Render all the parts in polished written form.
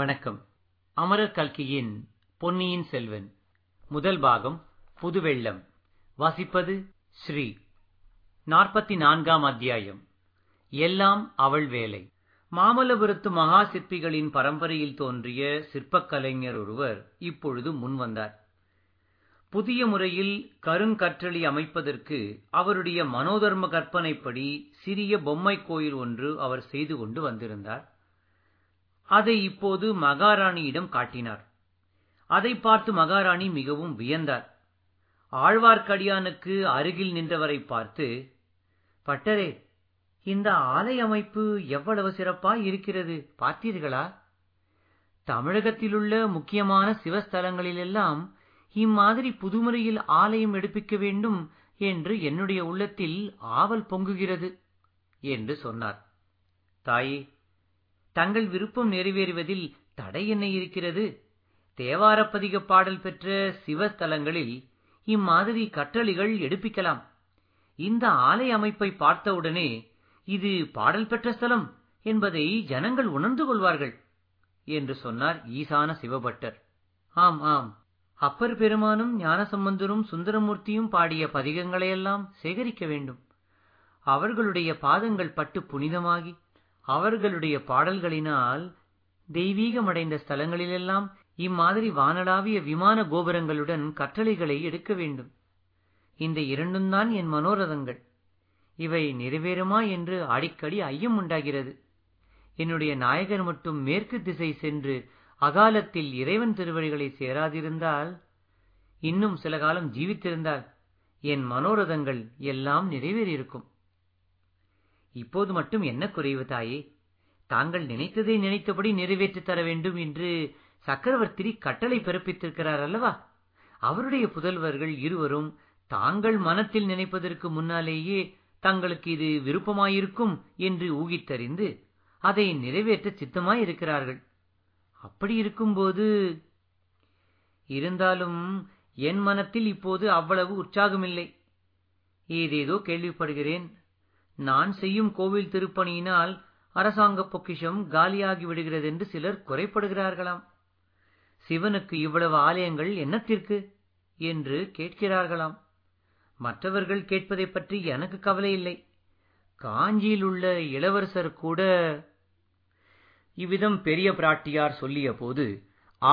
வணக்கம். அமரர் கல்கியின் பொன்னியின் செல்வன் முதல் பாகம் புதுவெள்ளம். வாசிப்பது ஸ்ரீ. 44ஆம் அத்தியாயம். எல்லாம் அவள் வேலை. மாமல்லபுரத்து மகா சிற்பிகளின் பரம்பரையில் தோன்றிய சிற்பக்கலைஞர் ஒருவர் இப்பொழுது முன்வந்தார். புதிய முறையில் கருங்கற்றளி அமைப்பதற்கு அவருடைய மனோதர்ம கற்பனைப்படி சிறிய பொம்மை கோயில் ஒன்று அவர் செய்து கொண்டு வந்திருந்தார். அதை இப்போது மகாராணியிடம் காட்டினார். அதை பார்த்து மகாராணி மிகவும் வியந்தார். ஆழ்வார்க்கடியானுக்கு அருகில் நின்றவரை பார்த்து, பட்டரே, இந்த ஆலை அமைப்பு எவ்வளவு சிறப்பாய் இருக்கிறது, பார்த்தீர்களா? தமிழகத்திலுள்ள முக்கியமான சிவஸ்தலங்களிலெல்லாம் இம்மாதிரி புதுமுறையில் ஆலயம் எடுப்பிக்க வேண்டும் என்று என்னுடைய உள்ளத்தில் ஆவல் பொங்குகிறது என்று சொன்னார். தாயே, தங்கள் விருப்பம் நிறைவேறுவதில் தடை என்ன இருக்கிறது? தேவாரப்பதிக பாடல் பெற்ற சிவஸ்தலங்களில் இம்மாதிரி கற்றளிகள் எடுப்பிக்கலாம். இந்த ஆலய அமைப்பை பார்த்தவுடனே இது பாடல் பெற்ற ஸ்தலம் என்பதை ஜனங்கள் உணர்ந்து கொள்வார்கள் என்று சொன்னார் ஈசான சிவபட்டர். ஆம் ஆம், அப்பர் பெருமானும் ஞானசம்பந்தரும் சுந்தரமூர்த்தியும் பாடிய பதிகங்களையெல்லாம் சேகரிக்க வேண்டும். அவர்களுடைய பாதங்கள் பட்டு புனிதமாகி அவர்களுடைய பாடல்களினால் தெய்வீகமடைந்த ஸ்தலங்களிலெல்லாம் இம்மாதிரி வானளாவிய விமான கோபுரங்களுடன் கற்றளிகளை எடுக்க வேண்டும். இந்த இரண்டும் தான் என் மனோரதங்கள். இவை நிறைவேறுமா என்று அடிக்கடி ஐயம் உண்டாகிறது. என்னுடைய நாயகர் மட்டும் மேற்கு திசை சென்று அகாலத்தில் இறைவன் திருவடிகளை சேராதிருந்தால், இன்னும் சில காலம் ஜீவித்திருந்தால், என் மனோரதங்கள் எல்லாம் நிறைவேறியிருக்கும். இப்போது மட்டும் என்ன குறைவு தாயே? தாங்கள் நினைத்ததை நினைத்தபடி நிறைவேற்றித் தர வேண்டும் என்று சக்கரவர்த்தி கட்டளை பிறப்பித்திருக்கிறார் அல்லவா? அவருடைய புதல்வர்கள் இருவரும் தாங்கள் மனத்தில் நினைப்பதற்கு முன்னாலேயே தங்களுக்கு இது விருப்பமாயிருக்கும் என்று ஊகித்தறிந்து அதை நிறைவேற்ற சித்தமாயிருக்கிறார்கள். அப்படி இருக்கும்போது இருந்தாலும் என் மனத்தில் இப்போது அவ்வளவு உற்சாகமில்லை. ஏதேதோ கேள்விப்படுகிறேன். நான் செய்யும் கோவில் திருப்பணியினால் அரசாங்க பொக்கிஷம் காலியாகி விடுகிறது என்று சிலர் குறைப்படுகிறார்களாம். சிவனுக்கு இவ்வளவு ஆலயங்கள் என்னத்திற்கு என்று கேட்கிறார்களாம். மற்றவர்கள் கேட்பதை பற்றி எனக்கு கவலை இல்லை. காஞ்சியில் உள்ள இளவரசர் கூட. இவ்விதம் பெரிய பிராட்டியார் சொல்லிய போது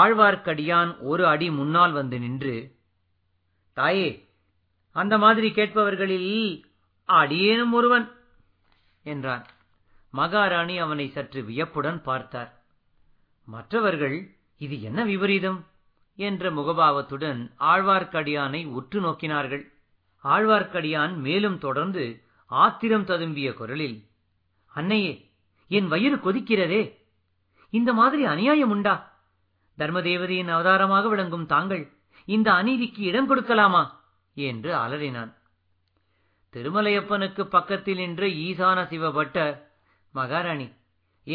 ஆழ்வார்க்கடியான் ஒரு அடி முன்னால் வந்து நின்று, தாயே, அந்த மாதிரி கேட்பவர்களில் அடியேனும் ஒருவன் என்றான். மகாராணி அவனை சற்று வியப்புடன் பார்த்தார். மற்றவர்கள் இது என்ன விபரீதம் என்ற முகபாவத்துடன் ஆழ்வார்க்கடியானை உற்று நோக்கினார்கள். ஆழ்வார்க்கடியான் மேலும் தொடர்ந்து ஆத்திரம் ததும்பிய குரலில், அன்னையே, என் வயிறு கொதிக்கிறதே. இந்த மாதிரி அநியாயம் உண்டா? தர்மதேவதையின் அவதாரமாக விளங்கும் தாங்கள் இந்த அநீதிக்கு இடம் கொடுக்கலாமா என்று அலறினான். திருமலையப்பனுக்கு பக்கத்தில் நின்ற ஈசான சிவபட்டர், மகாராணி,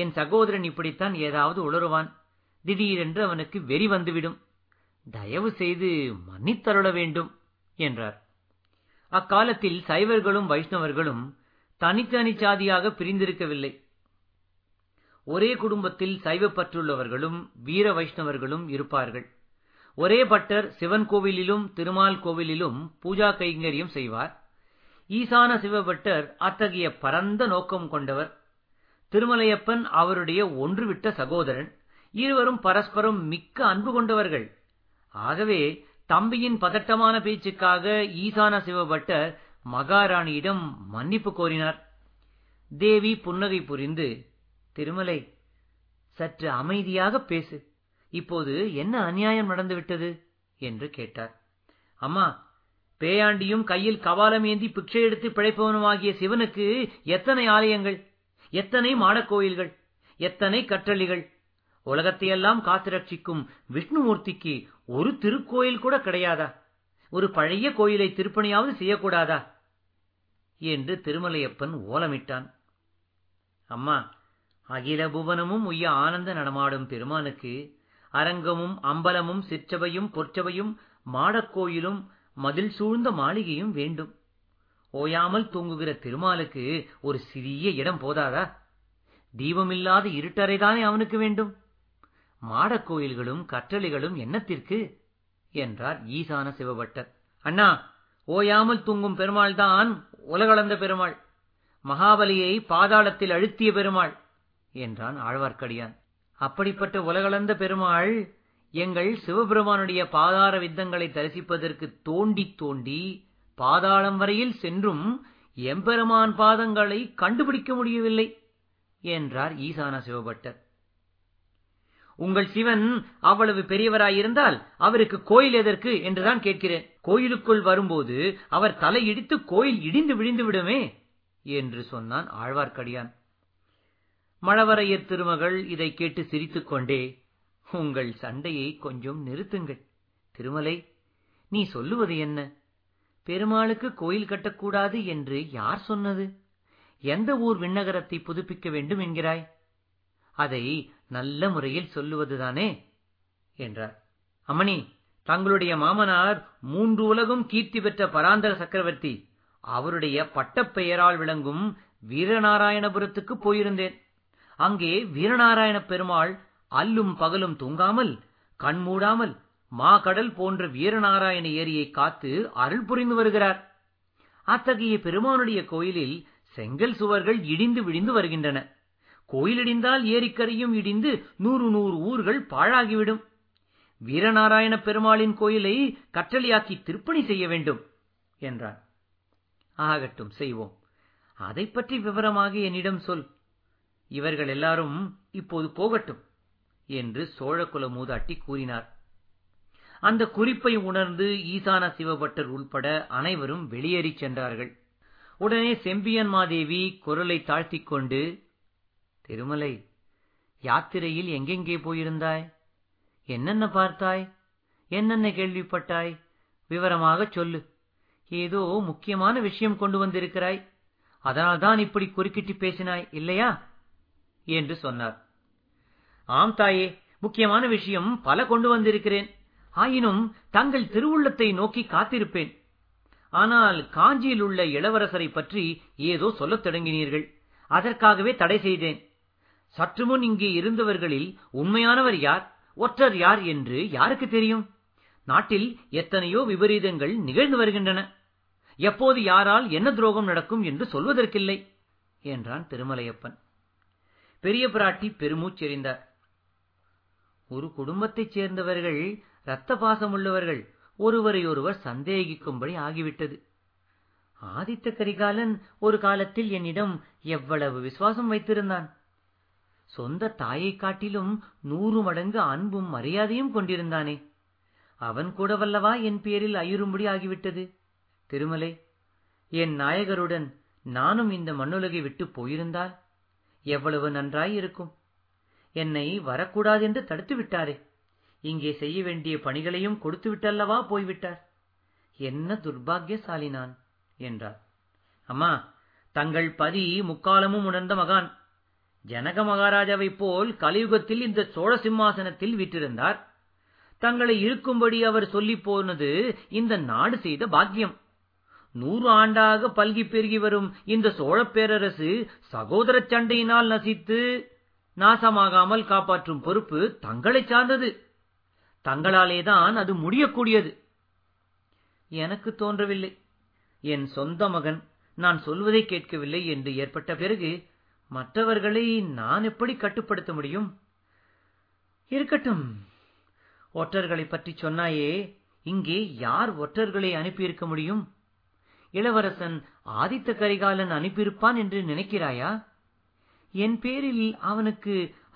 என் சகோதரன் இப்படித்தான் ஏதாவது உளறுவான். திடீரென்று அவனுக்கு வெறி வந்துவிடும். தயவு செய்து மன்னித்தருள வேண்டும் என்றார். அக்காலத்தில் சைவர்களும் வைஷ்ணவர்களும் தனித்தனி சாதியாக பிரிந்திருக்கவில்லை. ஒரே குடும்பத்தில் சைவப்பற்றுள்ளவர்களும் வீர வைஷ்ணவர்களும் இருப்பார்கள். ஒரே பட்டர் சிவன் கோவிலிலும் திருமால் கோவிலிலும் பூஜா கைங்கரியம் செய்வார். ஈசான சிவபட்டர் அத்தகைய பரந்த நோக்கம் கொண்டவர். திருமலையப்பன் அவருடைய ஒன்றுவிட்ட சகோதரன். இருவரும் பரஸ்பரம் மிக்க அன்பு கொண்டவர்கள். ஆகவே தம்பியின் பதட்டமான பேச்சுக்காக ஈசான சிவபட்டர் மகாராணியிடம் மன்னிப்பு கோரினார். தேவி புன்னகை புரிந்து, திருமலை, சற்று அமைதியாக பேசு. இப்போது என்ன அநியாயம் நடந்துவிட்டது என்று கேட்டார். அம்மா, பேயாண்டியும் கையில் கபாலம் ஏந்தி பிக்ஷை எடுத்து பிழைப்பவனுமாகிய சிவனுக்கு எத்தனை ஆலயங்கள், எத்தனை மாடக்கோயில்கள், எத்தனை கற்றளிகள்! உலகத்தையெல்லாம் காத்து ரட்சிக்கும் விஷ்ணுமூர்த்திக்கு ஒரு திருக்கோயில் கூட கிடையாதா? ஒரு பழைய கோயிலை திருப்பணியாவது செய்யக்கூடாதா என்று திருமலையப்பன் ஓலமிட்டான். அம்மா, அகில புவனமும் உய்ய ஆனந்த நடமாடும் பெருமானுக்கு அரங்கமும் அம்பலமும் சிற்றபையும் பொற்சபையும் மாடக்கோயிலும் மதில் சூழ்ந்த மாளிகையும் வேண்டும். ஓயாமல் தூங்குகிற திருமாலுக்கு ஒரு சிறிய இடம் போதாதா? தீபமில்லாத இருட்டறைதானே அவனுக்கு வேண்டும். மாடக்கோயில்களும் கற்றளிகளும் என்னத்திற்கு என்றார் ஈசான சிவபட்டர். அண்ணா, ஓயாமல் தூங்கும் பெருமாள் தான் உலகளந்த பெருமாள், மகாபலியை பாதாளத்தில் அழுத்திய பெருமாள் என்றான் ஆழ்வார்க்கடியான். அப்படிப்பட்ட உலகளந்த பெருமாள் எங்கள் சிவபெருமானுடைய பாதார வித்தங்களை தரிசிப்பதற்கு தோண்டி தோண்டி பாதாளம் வரையில் சென்றும் எம்பெருமான் பாதங்களை கண்டுபிடிக்க முடியவில்லை என்றார் ஈசான சிவபட்டர். உங்கள் சிவன் அவ்வளவு பெரியவராயிருந்தால் அவருக்கு கோயில் எதற்கு என்றுதான் கேட்கிறேன். கோயிலுக்குள் வரும்போது அவர் தலையிடித்து கோயில் இடிந்து விழுந்து விடுமே என்று சொன்னான் ஆழ்வார்க்கடியான். மழவரையர் திருமகள் இதை கேட்டு சிரித்துக் கொண்டே, உங்கள் சண்டையை கொஞ்சம் நிறுத்துங்கள் திருமலை, நீ சொல்லுவது என்ன? பெருமாளுக்கு கோயில் கட்டக்கூடாது என்று யார் சொன்னது? எந்த ஊர் விண்ணகரத்தை புதுப்பிக்க வேண்டும் என்கிறாய்? அதை நல்ல முறையில் சொல்லுவதுதானே என்றார். அம்மணி, தங்களுடைய மாமனார் 3 உலகம் கீர்த்தி பெற்ற பராந்தர சக்கரவர்த்தி, அவருடைய பட்டப்பெயரால் விளங்கும் வீரநாராயணபுரத்துக்கு போயிருந்தேன். அங்கே வீரநாராயண பெருமாள் அல்லும் பகலும் தூங்காமல் கண்மூடாமல் மாகடல் போன்ற வீரநாராயண ஏரியை காத்து அருள் புரிந்து வருகிறார். அத்தகைய பெருமானுடைய கோயிலில் செங்கல் சுவர்கள் இடிந்து விடிந்து வருகின்றன. கோயிலிடிந்தால் ஏரிக்கரையும் இடிந்து 100 ஊர்கள் பாழாகிவிடும். வீரநாராயண பெருமாளின் கோயிலை கற்றளியாக்கி திருப்பணி செய்ய வேண்டும் என்றார். ஆகட்டும், செய்வோம். அதை பற்றி விவரமாக என்னிடம் சொல். இவர்கள் எல்லாரும் இப்போது போகட்டும் என்று சோழகுல மூதாட்டி கூறினார். அந்த குறிப்பை உணர்ந்து ஈசான சிவபட்டர் உள்பட அனைவரும் வெளியேறி சென்றார்கள். உடனே செம்பியன் மாதேவி குரலை தாழ்த்திக் கொண்டு, திருமலை, யாத்திரையில் எங்கெங்கே போயிருந்தாய்? என்னென்ன பார்த்தாய்? என்னென்ன கேள்விப்பட்டாய்? விவரமாகச் சொல்லு. ஏதோ முக்கியமான விஷயம் கொண்டு வந்திருக்கிறாய், அதனால்தான் இப்படி குறுக்கிட்டு பேசினாய் இல்லையா என்று சொன்னார். ஆம் தாயே, முக்கியமான விஷயம் பல கொண்டு வந்திருக்கிறேன். ஆயினும் தங்கள் திருவுள்ளத்தை நோக்கி காத்திருப்பேன். ஆனால் காஞ்சியில் உள்ள இளவரசரை பற்றி ஏதோ சொல்லத் தொடங்கினீர்கள், அதற்காகவே தடை செய்தேன். சற்றுமுன் இங்கே இருந்தவர்களில் உண்மையானவர் யார், ஒற்றர் யார் என்று யாருக்கு தெரியும்? நாட்டில் எத்தனையோ விபரீதங்கள் நிகழ்ந்து வருகின்றன. எப்போது யாரால் என்ன துரோகம் நடக்கும் என்று சொல்வதற்கில்லை என்றான் திருமலையப்பன். பெரிய பிராட்டி பெருமூச்செறிந்தார். ஒரு குடும்பத்தைச் சேர்ந்தவர்கள் இரத்த பாசமுள்ளவர்கள், ஒருவரையொருவர் சந்தேகிக்கும்படி ஆகிவிட்டது. ஆதித்த கரிகாலன் ஒரு காலத்தில் என்னிடம் எவ்வளவு விசுவாசம் வைத்திருந்தான்! சொந்த தாயை காட்டிலும் 100 மடங்கு அன்பும் மரியாதையும் கொண்டிருந்தானே. அவன் கூட வல்லவா என் பேரில் அயுறும்படி ஆகிவிட்டது. திருமலை, என் நாயகருடன் நானும் இந்த மண்ணுலகை விட்டு போயிருந்தால் எவ்வளவு நன்றாயிருக்கும்! என்னை வரக்கூடாதென்று தடுத்து விட்டாரே. இங்கே செய்ய வேண்டிய பணிகளையும் கொடுத்து விட்டல்லவா போய்விட்டார். என்ன துர்பாக்கியசாலி நான் என்றார். அம்மா, தங்கள் பதி முக்காலமும் உணர்ந்த மகான். ஜனக மகாராஜாவை போல் கலியுகத்தில் இந்த சோழ சிம்மாசனத்தில் வீற்றிருந்தார். தங்களை இருக்கும்படி அவர் சொல்லி போனது இந்த நாடு செய்த பாக்கியம். 100 ஆண்டாக பல்கி பெருகி வரும் இந்த சோழ பேரரசு சகோதர சண்டையினால் நசித்து நாசமாகாமல் காப்பாற்றும் பொறுப்பு தங்களை சார்ந்தது. தங்களாலேதான் அது முடியக்கூடியது. எனக்கு தோன்றவில்லை. என் சொந்த மகன் நான் சொல்வதை கேட்கவில்லை என்று ஏற்பட்ட பிறகு மற்றவர்களை நான் எப்படி கட்டுப்படுத்த முடியும்? இருக்கட்டும், ஒற்றர்களை பற்றி சொன்னாயே, இங்கே யார் ஒற்றர்களை அனுப்பியிருக்க முடியும்? இளவரசன் ஆதித்த கரிகாலன் அனுப்பியிருப்பான் என்று நினைக்கிறாயா? என் பேரில் அவனுக்கு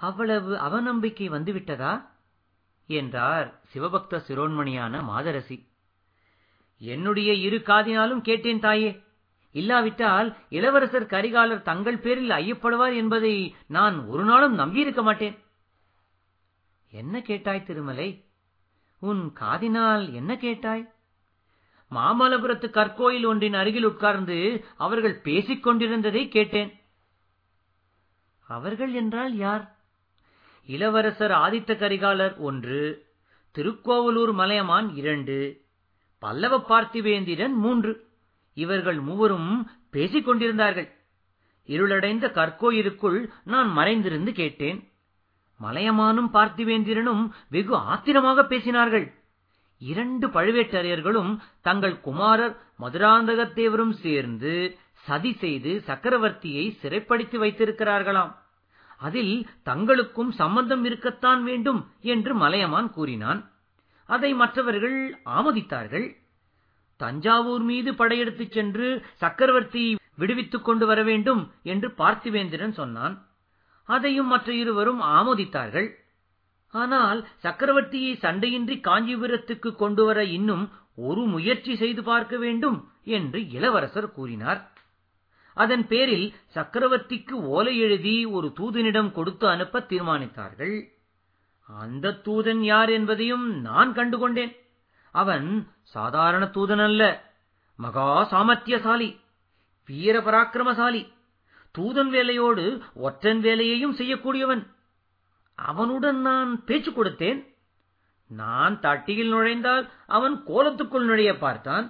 அவ்வளவு அவநம்பிக்கை வந்துவிட்டதா என்றார் சிவபக்த சிரோன்மணியான மாதரசி. என்னுடைய இரு காதினாலும் கேட்டேன் தாயே. இல்லாவிட்டால் இளவரசர் கரிகாலர் தங்கள் பேரில் ஐயப்படுவார் என்பதை நான் ஒரு நாளும் நம்பியிருக்க மாட்டேன். என்ன கேட்டாய் திருமலை? உன் காதினால் என்ன கேட்டாய்? மாமல்லபுரத்து கற்கோயில் ஒன்றின் அருகில் உட்கார்ந்து அவர்கள் பேசிக் கொண்டிருந்ததை கேட்டேன். அவர்கள் என்றால் யார்? இளவரசர் ஆதித்த கரிகாலர் 1, திருக்கோவலூர் மலையமான் 2, பல்லவ பார்த்திவேந்திரன் 3, இவர்கள் மூவரும் பேசிக் கொண்டிருந்தார்கள். இருளடைந்த கற்கோயிலுக்குள் நான் மறைந்திருந்து கேட்டேன். மலையமானும் பார்த்திவேந்திரனும் வெகு ஆத்திரமாக பேசினார்கள். இரண்டு பழுவேட்டரையர்களும் தங்கள் குமாரர் மதுராந்தகத்தேவரும் சேர்ந்து சதி செய்து சக்கரவர்த்தியை சிறைப்படுத்தி வைத்திருக்கிறார்களாம். அதில் தங்களுக்கும் சம்பந்தம் இருக்கத்தான் வேண்டும் என்று மலையமான் கூறினான். அதை மற்றவர்கள் ஆமோதித்தார்கள். தஞ்சாவூர் மீது படையெடுத்துச் சென்று சக்கரவர்த்தியை விடுவித்துக் கொண்டு வர வேண்டும் என்று பார்த்திவேந்திரன் சொன்னான். அதையும் மற்ற இருவரும் ஆமோதித்தார்கள். ஆனால் சக்கரவர்த்தியை சண்டையின்றி காஞ்சிபுரத்துக்கு கொண்டு வர இன்னும் ஒரு முயற்சி செய்து பார்க்க வேண்டும் என்று இளவரசர் கூறினார். அதன் பேரில் சக்கரவர்த்திக்கு ஓலை எழுதி ஒரு தூதனிடம் கொடுத்து அனுப்ப தீர்மானித்தார்கள். அந்த தூதன் யார் என்பதையும் நான் கண்டுகொண்டேன். அவன் சாதாரண தூதன் அல்ல, மகா சாமர்த்தியசாலி, வீர பராக்கிரமசாலி. தூதன் வேலையோடு ஒற்றன் வேலையையும் செய்யக்கூடியவன். அவனுடன் நான் பேச்சு கொடுத்தேன். நான் தட்டியில் நுழைந்தால் அவன் கோலத்துக்குள் நுழைய பார்த்தான்.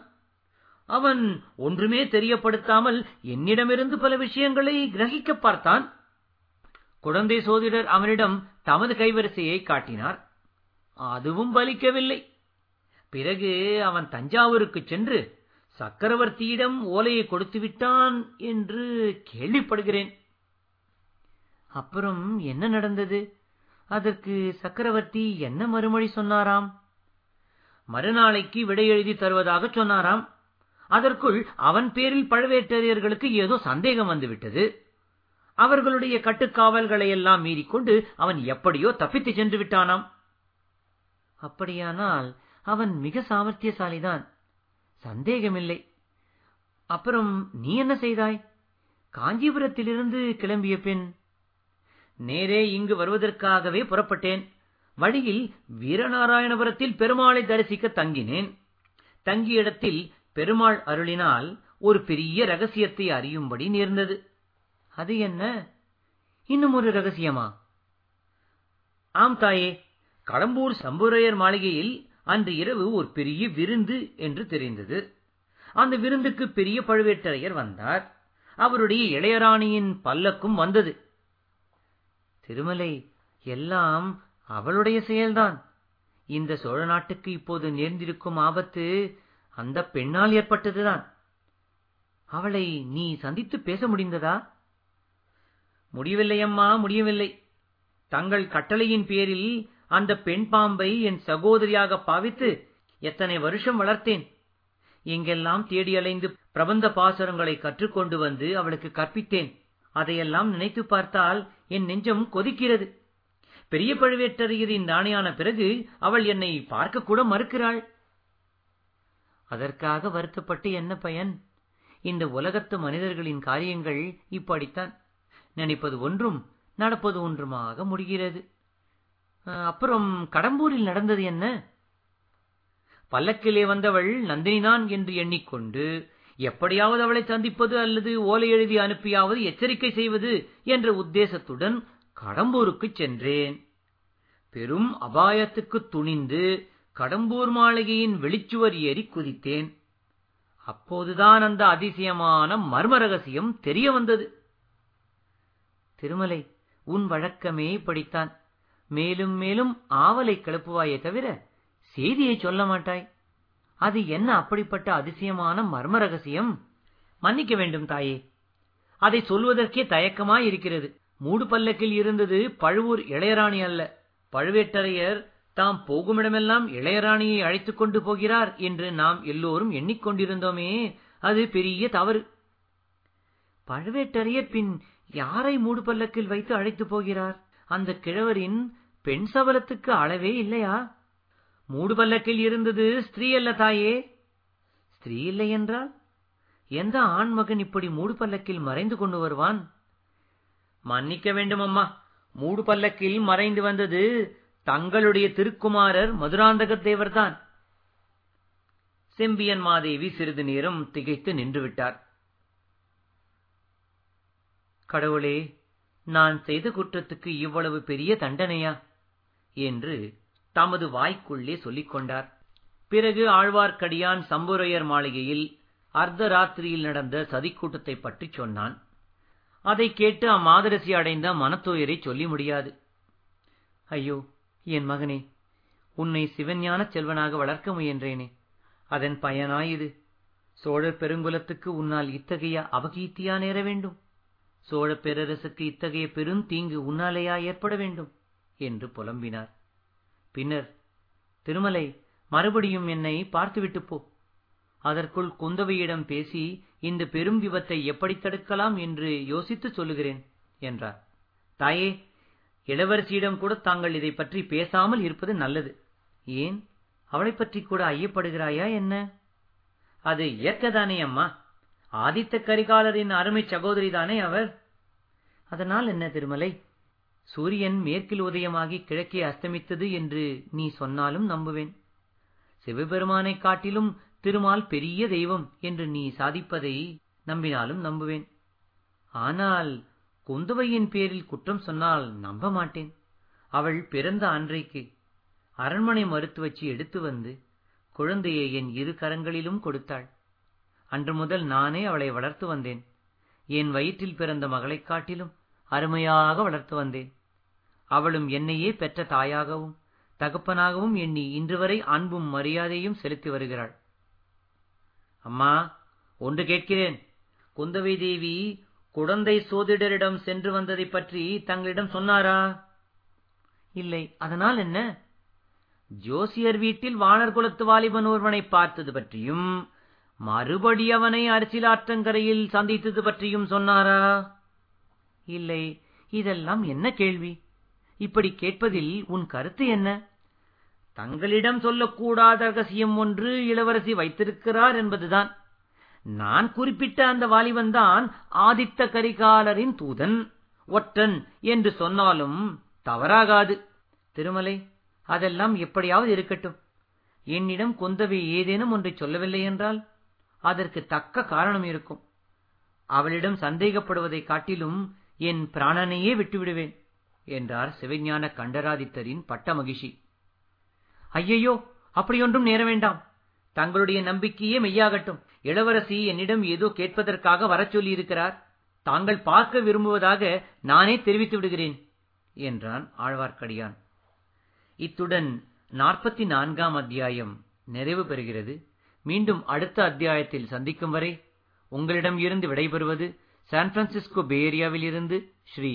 அவன் ஒன்றுமே தெரியப்படுத்தாமல் என்னிடமிருந்து பல விஷயங்களை கிரகிக்க பார்த்தான். குழந்தை சோதிடர் அவனிடம் தமது கைவரிசையை காட்டினார். அதுவும் பலிக்கவில்லை. பிறகு அவன் தஞ்சாவூருக்கு சென்று சக்கரவர்த்தியிடம் ஓலையை கொடுத்து விட்டான் என்று கேள்விப்படுகிறேன். அப்புறம் என்ன நடந்தது? அதற்கு சக்கரவர்த்தி என்ன மறுமொழி சொன்னாராம்? மறுநாளைக்கு விடை எழுதி தருவதாக சொன்னாராம். அதற்குள் அவன் பேரில் பழுவேட்டரையர்களுக்கு ஏதோ சந்தேகம் வந்துவிட்டது. அவர்களுடைய கட்டுக்காவல்களை எல்லாம் மீறிக்கொண்டு அவன் எப்படியோ தப்பித்து சென்று விட்டானாம். அப்படியானால் அவன் மிக சாமர்த்தியசாலிதான், சந்தேகமில்லை. அப்புறம் நீ என்ன செய்தாய்? காஞ்சிபுரத்திலிருந்து கிளம்பிய பின் நேரே இங்கு வருவதற்காகவே புறப்பட்டேன். வழியில் வீரநாராயணபுரத்தில் பெருமாளை தரிசிக்க தங்கினேன். தங்கிய இடத்தில் பெருமாள் அருளினால் ஒரு பெரிய ரகசியத்தை அறியும்படி நேர்ந்தது. அது என்ன? இன்னும் ஒரு ரகசியமா? ஆம் தாயே, கடம்பூர் சம்புரையர் மாளிகையில் அன்று இரவு ஒரு பெரிய விருந்து என்று தெரிந்தது. அந்த விருந்துக்கு பெரிய பழுவேட்டரையர் வந்தார். அவருடைய இளையராணியின் பல்லக்கும் வந்தது. திருமலை, எல்லாம் அவளுடைய செயல்தான். இந்த சோழ நாட்டுக்கு இப்போது நேர்ந்திருக்கும் ஆபத்து அந்த பெண்ணால் ஏற்பட்டதுதான். அவளை நீ சந்தித்து பேச முடிந்ததா? முடியவில்லை அம்மா, முடியவில்லை. தங்கள் கட்டளையின் பேரில் அந்த பெண் பாம்பை என் சகோதரியாக பாவித்து எத்தனை வருஷம் வளர்த்தேன். எங்கெல்லாம் தேடி அலைந்து பிரபந்த பாசுரங்களை கற்றுக்கொண்டு வந்து அவளுக்கு கற்பித்தேன். அதையெல்லாம் நினைத்து பார்த்தால் என் நெஞ்சம் கொதிக்கிறது. பெரிய பழுவேட்டரையரின் ராணியான பிறகு அவள் என்னை பார்க்கக்கூட மறுக்கிறாள். அதற்காக வருத்தப்பட்டு என்ன பயன்? இந்த உலகத்து மனிதர்களின் காரியங்கள் இப்படித்தான், நினைப்பது ஒன்றும் நடப்பது ஒன்றுமாக முடிகிறது. அப்புறம் கடம்பூரில் நடந்தது என்ன? பல்லக்கிலே வந்தவள் நந்தினிதான் என்று எண்ணிக்கொண்டு எப்படியாவது அவளை சந்திப்பது அல்லது ஓலை எழுதி அனுப்பியாவது எச்சரிக்கை செய்வது என்ற உத்தேசத்துடன் கடம்பூருக்கு சென்றேன். பெரும் அபாயத்துக்கு துணிந்து கடம்பூர் மாளிகையின் வெளிச்சுவர் ஏறி குதித்தேன். அப்போதுதான் அந்த அதிசயமான மர்ம ரகசியம் தெரிய வந்தது. திருமலை, உன் வழக்கமே படித்தான். மேலும் மேலும் ஆவலை கிளப்புவாயே தவிர செய்தியை சொல்ல மாட்டாய். அது என்ன அப்படிப்பட்ட அதிசயமான மர்ம ரகசியம்? மன்னிக்க வேண்டும் தாயே, அதை சொல்வதற்கே தயக்கமாய் இருக்கிறது. மூடு பல்லக்கில் இருந்தது பழுவூர் இளையராணி அல்ல. பழுவேட்டரையர் தாம் போகுமிடமெல்லாம் இளையராணியை அழைத்துக் கொண்டு போகிறார் என்று நாம் எல்லோரும் எண்ணிக்கொண்டிருந்தோமே, அது பெரிய தவறு. பழுவேட்டரையர் பின் யாரை மூடு பல்லக்கில் வைத்து அழைத்து போகிறார்? அந்த கிழவரின் பெண் சபலத்துக்கு அளவே இல்லையா? மூடு பல்லக்கில் இருந்தது ஸ்திரீ அல்ல தாயே. ஸ்திரீ இல்லை என்றால் எந்த ஆண்மகன் இப்படி மூடு பல்லக்கில் மறைந்து கொண்டு வருவான்? மன்னிக்க வேண்டும் அம்மா, மூடு பல்லக்கில் மறைந்து வந்தது தங்களுடைய திருக்குமாரர் மதுராந்தக தேவர்தான். செம்பியன் மாதேவி சிறிது நேரம் திகைத்து நின்று விட்டார். கடவுளே, நான் செய்த குற்றத்துக்கு இவ்வளவு பெரிய தண்டனையா என்று தமது வாய்க்குள்ளே சொல்லிக் கொண்டார். பிறகு ஆழ்வார்க்கடியான் சம்புரையர் மாளிகையில் அர்த்தராத்திரியில் நடந்த சதிக்கூட்டத்தை பற்றி சொன்னான். அதை கேட்டு அம்மாதரசி அடைந்த மனத்துயரை சொல்லி முடியாது. ஐயோ என் மகனே, உன்னை சிவஞான செல்வனாக வளர்க்க முயன்றேனே, அதன் பயனாயுது. சோழர் பெருங்குலத்துக்கு உன்னால் இத்தகைய அபகீர்த்தியா நேர வேண்டும்? சோழ பேரரசுக்கு இத்தகைய பெருந்தீங்கு உன்னாலேயா ஏற்பட வேண்டும் என்று புலம்பினார். பின்னர், திருமலை, மறுபடியும் என்னை பார்த்துவிட்டு போ. அதற்குள் குந்தவையிடம் பேசி இந்த பெரும் விபத்தை எப்படி தடுக்கலாம் என்று யோசித்து சொல்லுகிறேன் என்றார். தாயே, இளவரசியிடம் கூட தாங்கள் இதை பற்றி பேசாமல் இருப்பது நல்லது. ஏன், அவளை பற்றி கூட ஐயப்படுகிறாயா என்ன? அது இயற்கைதானே அம்மா. ஆதித்த கரிகாலரின் அருமை சகோதரி தானே அவர். அதனால் என்ன திருமலை, சூரியன் மேற்கில் உதயமாகி கிழக்கே அஸ்தமித்தது என்று நீ சொன்னாலும் நம்புவேன். சிவபெருமானை காட்டிலும் திருமால் பெரிய தெய்வம் என்று நீ சாதிப்பதை நம்பினாலும் நம்புவேன். ஆனால் குந்தவையின் பேரில் குற்றம் சொன்னால் நம்ப மாட்டேன். அவள் பிறந்த அன்றைக்கு அரண்மனை மருத்துவச்சி எடுத்து வந்து குழந்தையை என் இரு கரங்களிலும் கொடுத்தாள். அன்று முதல் நானே அவளை வளர்த்து வந்தேன். என் வயிற்றில் பிறந்த மகளைக் காட்டிலும் அருமையாக வளர்த்து வந்தேன். அவளும் என்னையே பெற்ற தாயாகவும் தகப்பனாகவும் எண்ணி இன்று வரை அன்பும் மரியாதையும் செலுத்தி வருகிறாள். அம்மா, ஒன்று கேட்கிறேன். குந்தவை தேவி குழந்தை சோதிடரிடம் சென்று வந்ததை பற்றி தங்களிடம் சொன்னாரா? இல்லை. அதனால் என்ன? ஜோசியர் வீட்டில் வானர் குலத்து வாலிபன் ஒருவனை பார்த்தது பற்றியும் மறுபடி அவனை அரசியலாற்றங்கரையில் சந்தித்தது பற்றியும் சொன்னாரா? இல்லை. இதெல்லாம் என்ன கேள்வி? இப்படி கேட்பதில் உன் கருத்து என்ன? தங்களிடம் சொல்லக்கூடாத ரகசியம் ஒன்று இளவரசி வைத்திருக்கிறார் என்பதுதான். நான் குறிப்பிட்ட அந்த வாலிபன் தான் ஆதித்த கரிகாலரின் தூதன், ஒற்றன் என்று சொன்னாலும் தவறாகாது. திருமலை, அதெல்லாம் எப்படியாவது இருக்கட்டும். என்னிடம் குந்தவை ஏதேனும் ஒன்றை சொல்லவில்லை என்றால் அதற்கு தக்க காரணம் இருக்கும். அவளிடம் சந்தேகப்படுவதை காட்டிலும் என் பிராணனையே விட்டுவிடுவேன் என்றார் சிவஞான கண்டராதித்தரின் பட்ட மகிழ்ச்சி. ஐயையோ, அப்படியொன்றும் நேர வேண்டாம். தங்களுடைய நம்பிக்கையே மெய்யாகட்டும். இளவரசி என்னிடம் ஏதோ கேட்பதற்காக வரச் சொல்லியிருக்கிறார். தாங்கள் பார்க்க விரும்புவதாக நானே தெரிவித்து விடுகிறேன் என்றான் ஆழ்வார்க்கடியான். இத்துடன் 44ஆம் அத்தியாயம் நிறைவு பெறுகிறது. மீண்டும் அடுத்த அத்தியாயத்தில் சந்திக்கும் வரை உங்களிடம் இருந்து விடைபெறுவது சான் பிரான்சிஸ்கோ பே ஏரியாவில் இருந்து ஸ்ரீ.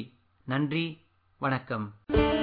நன்றி, வணக்கம்.